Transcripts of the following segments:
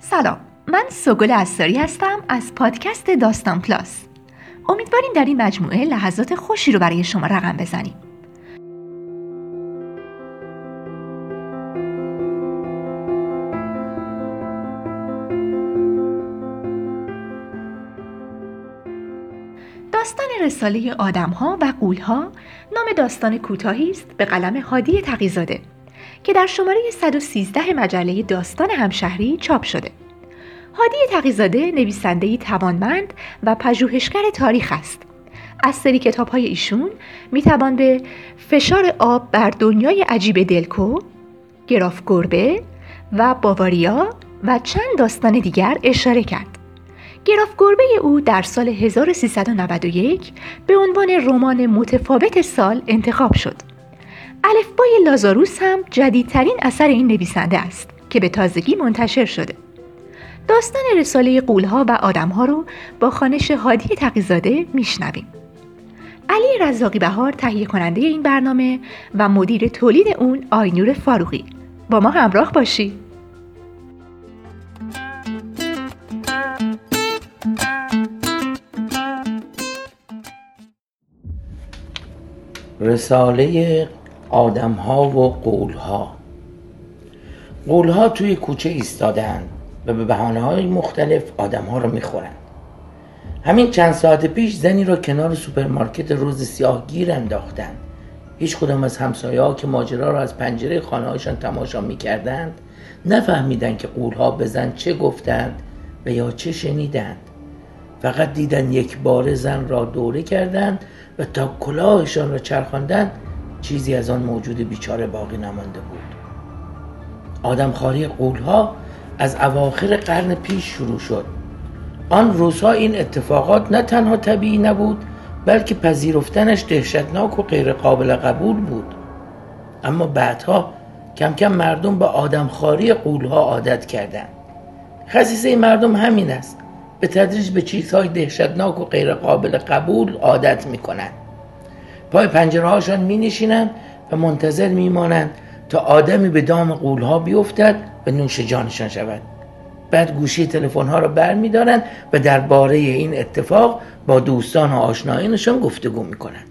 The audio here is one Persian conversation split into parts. سلام، من سوگول هستم از پادکست داستان پلاس. امیدواریم در این مجموعه لحظات خوشی رو برای شما رقم بزنیم. داستان رساله آدم ها و غول ها نام داستان کوتاهی است به قلم هادی تقیزاده که در شماره 113 مجله داستان همشهری چاپ شده. هادی تقیزاده نویسنده‌ای توانمند و پژوهشگر تاریخ است. از سری کتاب‌های ایشون می‌توان به فشار آب بر دنیای عجیب دلکو، گراف گربه و باواریا و چند داستان دیگر اشاره کرد. گراف گربه او در سال 1391 به عنوان رمان متفاوت سال انتخاب شد. الفبای لازاروس هم جدیدترین اثر این نویسنده است که به تازگی منتشر شده. داستان رساله غول‌ها و آدم‌ها رو با خوانش هادی تقی‌زاده میشنویم. علی رزاقی بهار تهیه کننده این برنامه و مدیر تولید اون آینور فاروقی. با ما همراه باشید. رساله آدم‌ها و غول‌ها. غول‌ها توی کوچه ایستادند و به بهانه‌های مختلف آدم‌ها رو می‌خورند. همین چند ساعت پیش زنی رو کنار سوپرمارکت روز سیاه گیر انداختند. هیچ کدام از همسایه‌ها که ماجرا رو از پنجره خانه‌هاشون تماشا می‌کردند، نفهمیدن که غول‌ها به زن چه گفتند و یا چه شنیدند. فقط دیدن یک باره زن را دوره کردند و تا کلاهشان را چرخاندند، چیزی از آن موجود بیچاره باقی نمانده بود. آدمخواری غول‌ها از اواخر قرن پیش شروع شد. آن روزها این اتفاقات نه تنها طبیعی نبود، بلکه پذیرفتنش دهشتناک و غیر قابل قبول بود. اما بعدها کم کم مردم به آدمخواری غول‌ها عادت کردند. خصیصه مردم همین است، به تدریج به چیزهای دهشتناک و غیر قابل قبول عادت می‌کنند. پای پنجره‌هاشان می‌نشینند و منتظر می‌مانند تا آدمی به دام غول‌ها بیفتد و نوش جانشان شود. بعد گوشی تلفن‌ها را برمی‌دارند و درباره این اتفاق با دوستان و آشنایانشان گفتگو می‌کنند.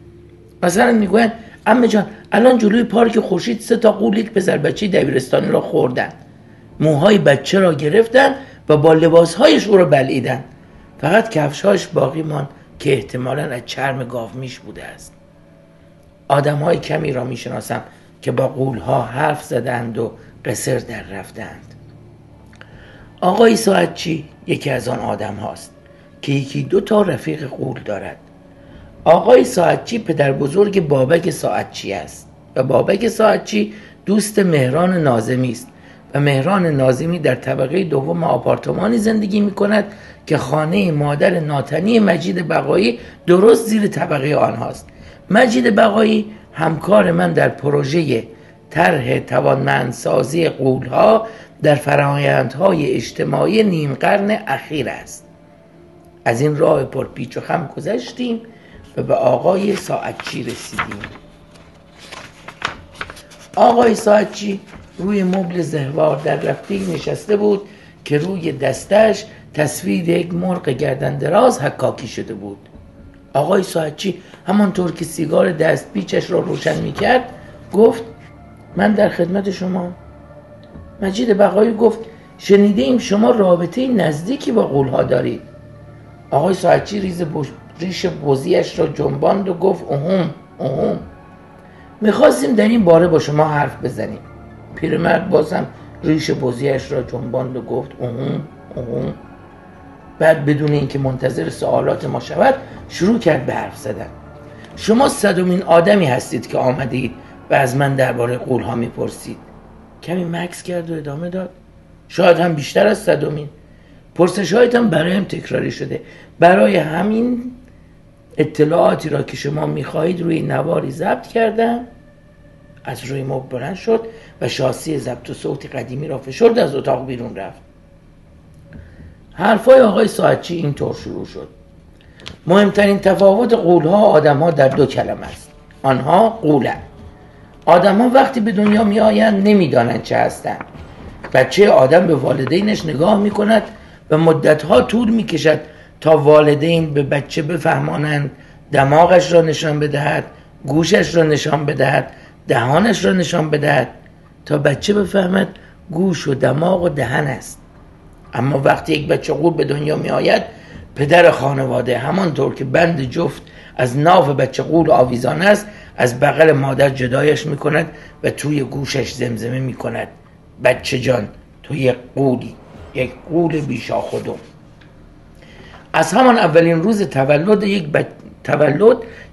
مثلا می‌گویند عمه جان الان جلوی پارک خورشید 3 تا غول یک پسر بچه دبیرستانی را خوردند. موهای بچه را گرفتند و با لباس‌هایش او را بلعیدند. فقط کفش‌هاش باقی ماند که احتمالاً از چرم گاومیش بوده است. آدم‌های کمی را می‌شناسم که با غول‌ها حرف زدند و قصر در رفتند. آقای ساعتچی یکی از آن آدم هاست که 1-2 تا رفیق غول دارد. آقای ساعتچی پدر بزرگ بابک ساعتچی است و بابک ساعتچی دوست مهران نازمی است و مهران نازمی در طبقه دوم آپارتمانی زندگی می کند که خانه مادر ناتنی مجید بقایی درست زیر طبقه آنهاست. مجید بقایی همکار من در پروژه طرح توانمندسازی غول‌ها در فرآیندهای اجتماعی نیم قرن اخیر است. از این راه پرپیچ و خم گذشتیم و به آقای ساعتچی رسیدیم. آقای ساعتچی روی مبل زهوار در رفتگی نشسته بود که روی دستش تصویر یک مرغ گردن دراز حکاکی شده بود. آقای ساعتچی همانطور که سیگار دست پیچش را روشن میکرد گفت من در خدمت شما. مجید بقایی گفت شنیدیم شما رابطه نزدیکی با غول‌ها دارید. آقای ساعتچی ریش بزیش را جنباند و گفت اهم میخواستیم در این باره با شما حرف بزنیم. پیرمرد بازم ریش بزیش را جنباند و گفت اهم. بعد بدون اینکه منتظر سوالات ما شود شروع کرد به حرف زدن. شما 100مین آدمی هستید که آمدید و از من درباره غول‌ها میپرسید. کمی مکث کرد و ادامه داد. شاید هم بیشتر از 100مین. پرسش‌هایت هم برایم تکراری شده. برای همین اطلاعاتی را که شما می‌خواهید روی نواری ضبط کردم. از روی مبل بلند شد و شاسی ضبط صوتی قدیمی را فشرد و از اتاق بیرون رفت. حرفای آقای ساعتچی اینطور شروع شد. مهمترین تفاوت غول‌ها و آدم‌ها در 2 کلمه است. آنها غول‌اند. آدم‌ها وقتی به دنیا می‌آیند نمی‌دانند چه هستند. بچه آدم به والدینش نگاه میکند و مدتها طول میکشد تا والدین به بچه بفهمانند دماغش را نشان بدهد، گوشش را نشان بدهد، دهانش را نشان بدهد، تا بچه بفهمد گوش و دماغ و دهن است. اما وقتی یک بچه قور به دنیا می آید، پدر خانواده همانطور که بند جفت از ناف بچه قور آویزان است، از بغل مادر جدایش می کند و توی گوشش زمزمه می کند: بچه جان تو یک قوری، یک قور بیشاخ و دم. از همان اولین روز تولد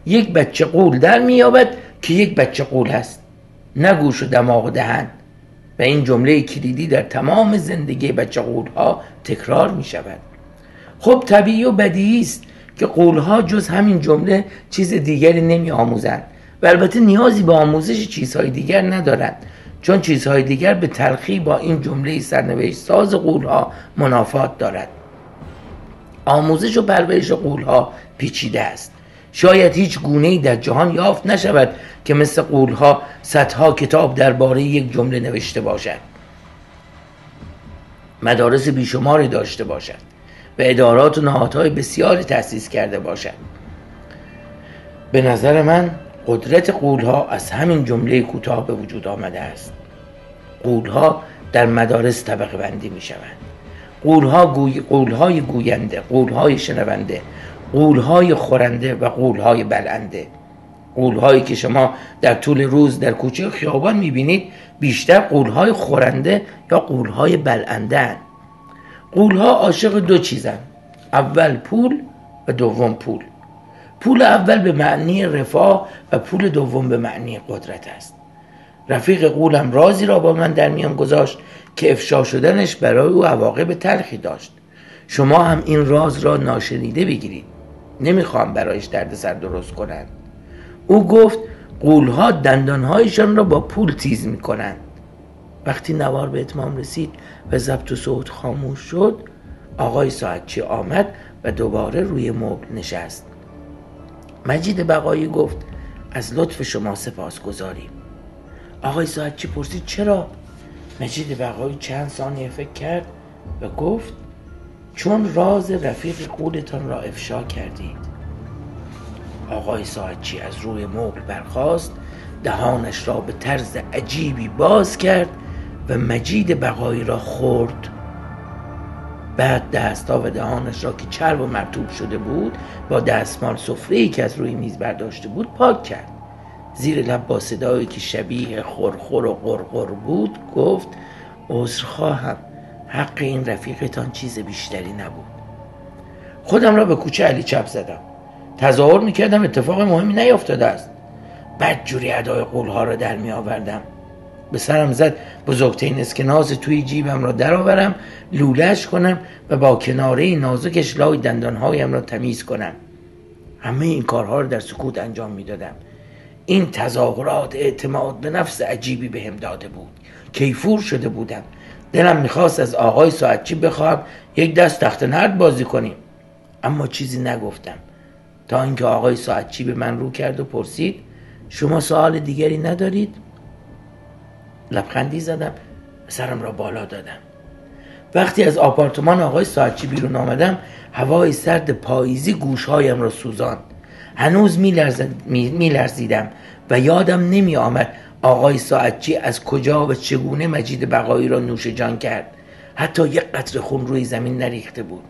یک بچه قور در می یابد که یک بچه قور است، نه گوش و دماغ و دهن. و این جمله کلیدی در تمام زندگی بچه قولها تکرار می شود. خب طبیعی و بدیهی است که قولها جز همین جمله چیز دیگری نمی آموزند و البته نیازی به آموزش چیزهای دیگر ندارند، چون چیزهای دیگر به تلخی با این جمله سرنوشت ساز قولها منافات دارد. آموزش و پرورش قولها پیچیده است. شاید هیچ گونه‌ای در جهان یافت نشود که مثل قولها صدها کتاب درباره یک جمله نوشته باشد، مدارس بیشماری داشته باشد و ادارات و نهادهای بسیاری تأسیس کرده باشد. به نظر من قدرت قولها از همین جمله کوتاه به وجود آمده است. قولها در مدارس طبقه بندی می شوند: قولهای گوینده، قولهای شنونده، قولهای خورنده و قولهای بلنده. قولهایی که شما در طول روز در کوچه خیابان میبینید بیشتر قولهای خورنده یا قولهای بلنده هستند. قولها عاشق دو چیزند: اول پول و دوم پول. پول اول به معنی رفاه و پول دوم به معنی قدرت است. رفیق قولم رازی را با من در میان گذاشت که افشا شدنش برای او عواقب تلخی داشت. شما هم این راز را ناشنیده بگیرید، نمیخوام برایش دردسر درست کنند. او گفت قولها دندانهایشان را با پول تیز میکنند. وقتی نوار به اتمام رسید و ضبط و صوت خاموش شد، آقای ساعتچی آمد و دوباره روی مبل نشست. مجید بقایی گفت: از لطف شما سپاسگزاریم. آقای ساعتچی پرسید: چرا؟ مجید بقایی چند ثانیه فکر کرد و گفت: چون راز رفیق قولتان را افشا کردید. آقای ساعتچی از روی مبل برخاست، دهانش را به طرز عجیبی باز کرد و مجید بقایی را خورد. بعد دستا و دهانش را که چرب و مرطوب شده بود با دستمال سفره‌ای که از روی میز برداشته بود پاک کرد. زیر لب با صدایی که شبیه خورخور و قرقر بود گفت: عذرخواهم، حق این رفیقتان چیز بیشتری نبود. خودم را به کوچه علی چپ زدم. تظاهر میکردم اتفاق مهمی نیافتاده است. بد جوری ادای قولها را در می آوردم. به سرم زد بزرگترین اسکناس توی جیبم را درآورم، لوله‌اش کنم و با کناره نازکش لای دندانهایم را تمیز کنم. همه این کارها را در سکوت انجام میدادم. این تظاهرات اعتماد به نفس عجیبی بهم داده بود. کیفور شده بودم. دلم میخواست از آقای ساعتچی بخوام یک دست تخت نرد بازی کنیم، اما چیزی نگفتم تا اینکه آقای ساعتچی به من رو کرد و پرسید: شما سوال دیگری ندارید؟ لبخندی زدم، سرم را بالا دادم. وقتی از آپارتمان آقای ساعتچی بیرون آمدم، هوای سرد پاییزی گوشهایم را سوزاند. هنوز میلرزیدم و یادم نمی آمد آقای ساعتچی از کجا و چگونه مجید بقایی را نوش جان کرد. حتی یک قطره خون روی زمین نریخته بود.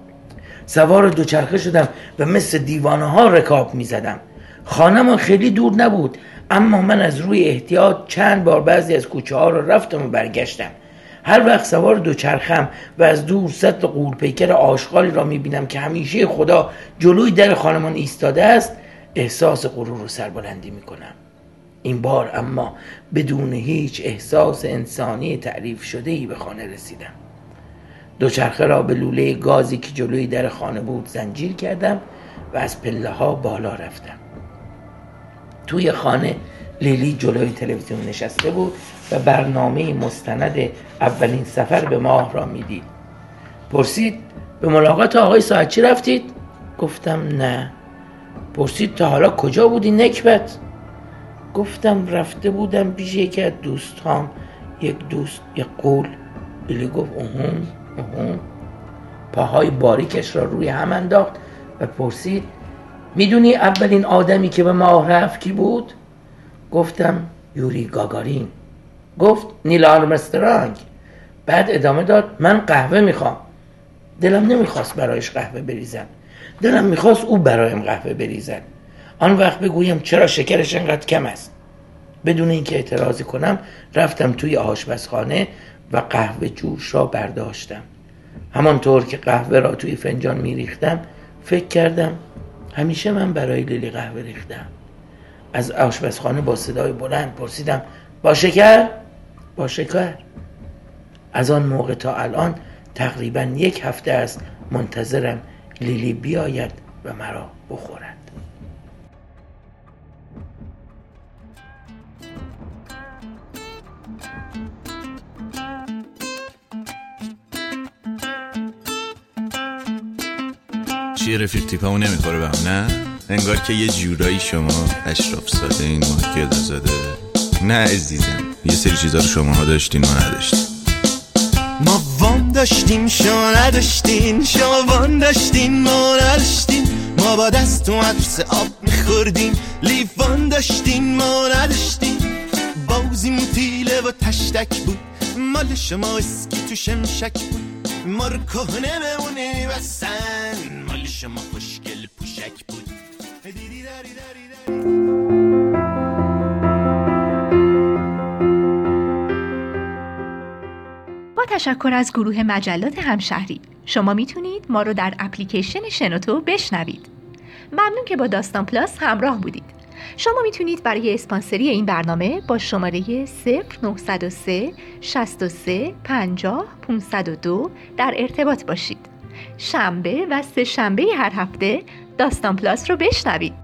سوار دوچرخه شدم و مثل دیوانه ها رکاب می زدم. خانه‌مان خیلی دور نبود، اما من از روی احتیاط چند بار بعضی از کوچه ها را رفتم و برگشتم. هر وقت سوار دوچرخم و از دور سطل قورپیکر آشغالی را می بینم که همیشه خدا جلوی در خانه‌مان ایستاده است، احساس غرور و سربلندی می کنم. این بار اما بدون هیچ احساس انسانی تعریف شده‌ای به خانه رسیدم. دوچرخه را به لوله گازی که جلوی در خانه بود زنجیر کردم و از پله‌ها بالا رفتم. توی خانه لیلی جلوی تلویزیون نشسته بود و برنامه مستند اولین سفر به ماه را میدید. پرسید: به ملاقات آقای ساعتچی رفتید؟ گفتم نه. پرسید: تا حالا کجا بودی نکبت؟ گفتم رفته بودم پیش یکی از دوستام، یک قول. ایلی گفت اهم. پاهای باریکش را روی هم انداخت و پرسید میدونی اولین آدمی که به ماه رفت کی بود؟ گفتم یوری گاگارین. گفت نیل آرمسترانگ. بعد ادامه داد من قهوه میخوام. دلم نمیخواست برایش قهوه بریزم، دلم میخواست او برایم قهوه بریزد. آن وقت بگویم چرا شکرش انقدر کم است. بدون اینکه اعتراضی کنم رفتم توی آشپزخانه و قهوه جوش را برداشتم. همانطور که قهوه را توی فنجان میریختم فکر کردم همیشه من برای لیلی قهوه ریختم. از آشپزخانه با صدای بلند پرسیدم با شکر؟ با شکر. از آن موقع تا الان تقریباً 1 هفته است منتظرم لیلی بیاید و مرا بخورد. چیه رفیق تیپمو نمیخوره به هم؟ نه انگار که یه جورایی شما اشراف ساده این ماهگرد زاده. نه عزیزم یه سری چیزا رو شماها داشتین ما نداشتیم. ما وام داشتیم شما نداشتین، شما وام داشتین ما نداشتیم. ما با دست تو عطر آب میخوردیم، لیوان داشتین ما نداشتیم. بازیم تیله و تشتک بود، مال شما اسکی تو شمشک بود. ما رو کهنه بمونیم و سن مال شما خوشگل پوشک بود. با تشکر از گروه مجلات همشهری شما میتونید ما رو در اپلیکیشن شنوتو بشنوید. ممنون که با داستان پلاس همراه بودید. شما میتونید برای اسپانسری این برنامه با شماره 0903 63 50 502 در ارتباط باشید. شنبه و سه‌شنبه هر هفته داستان پلاس رو بشنوید.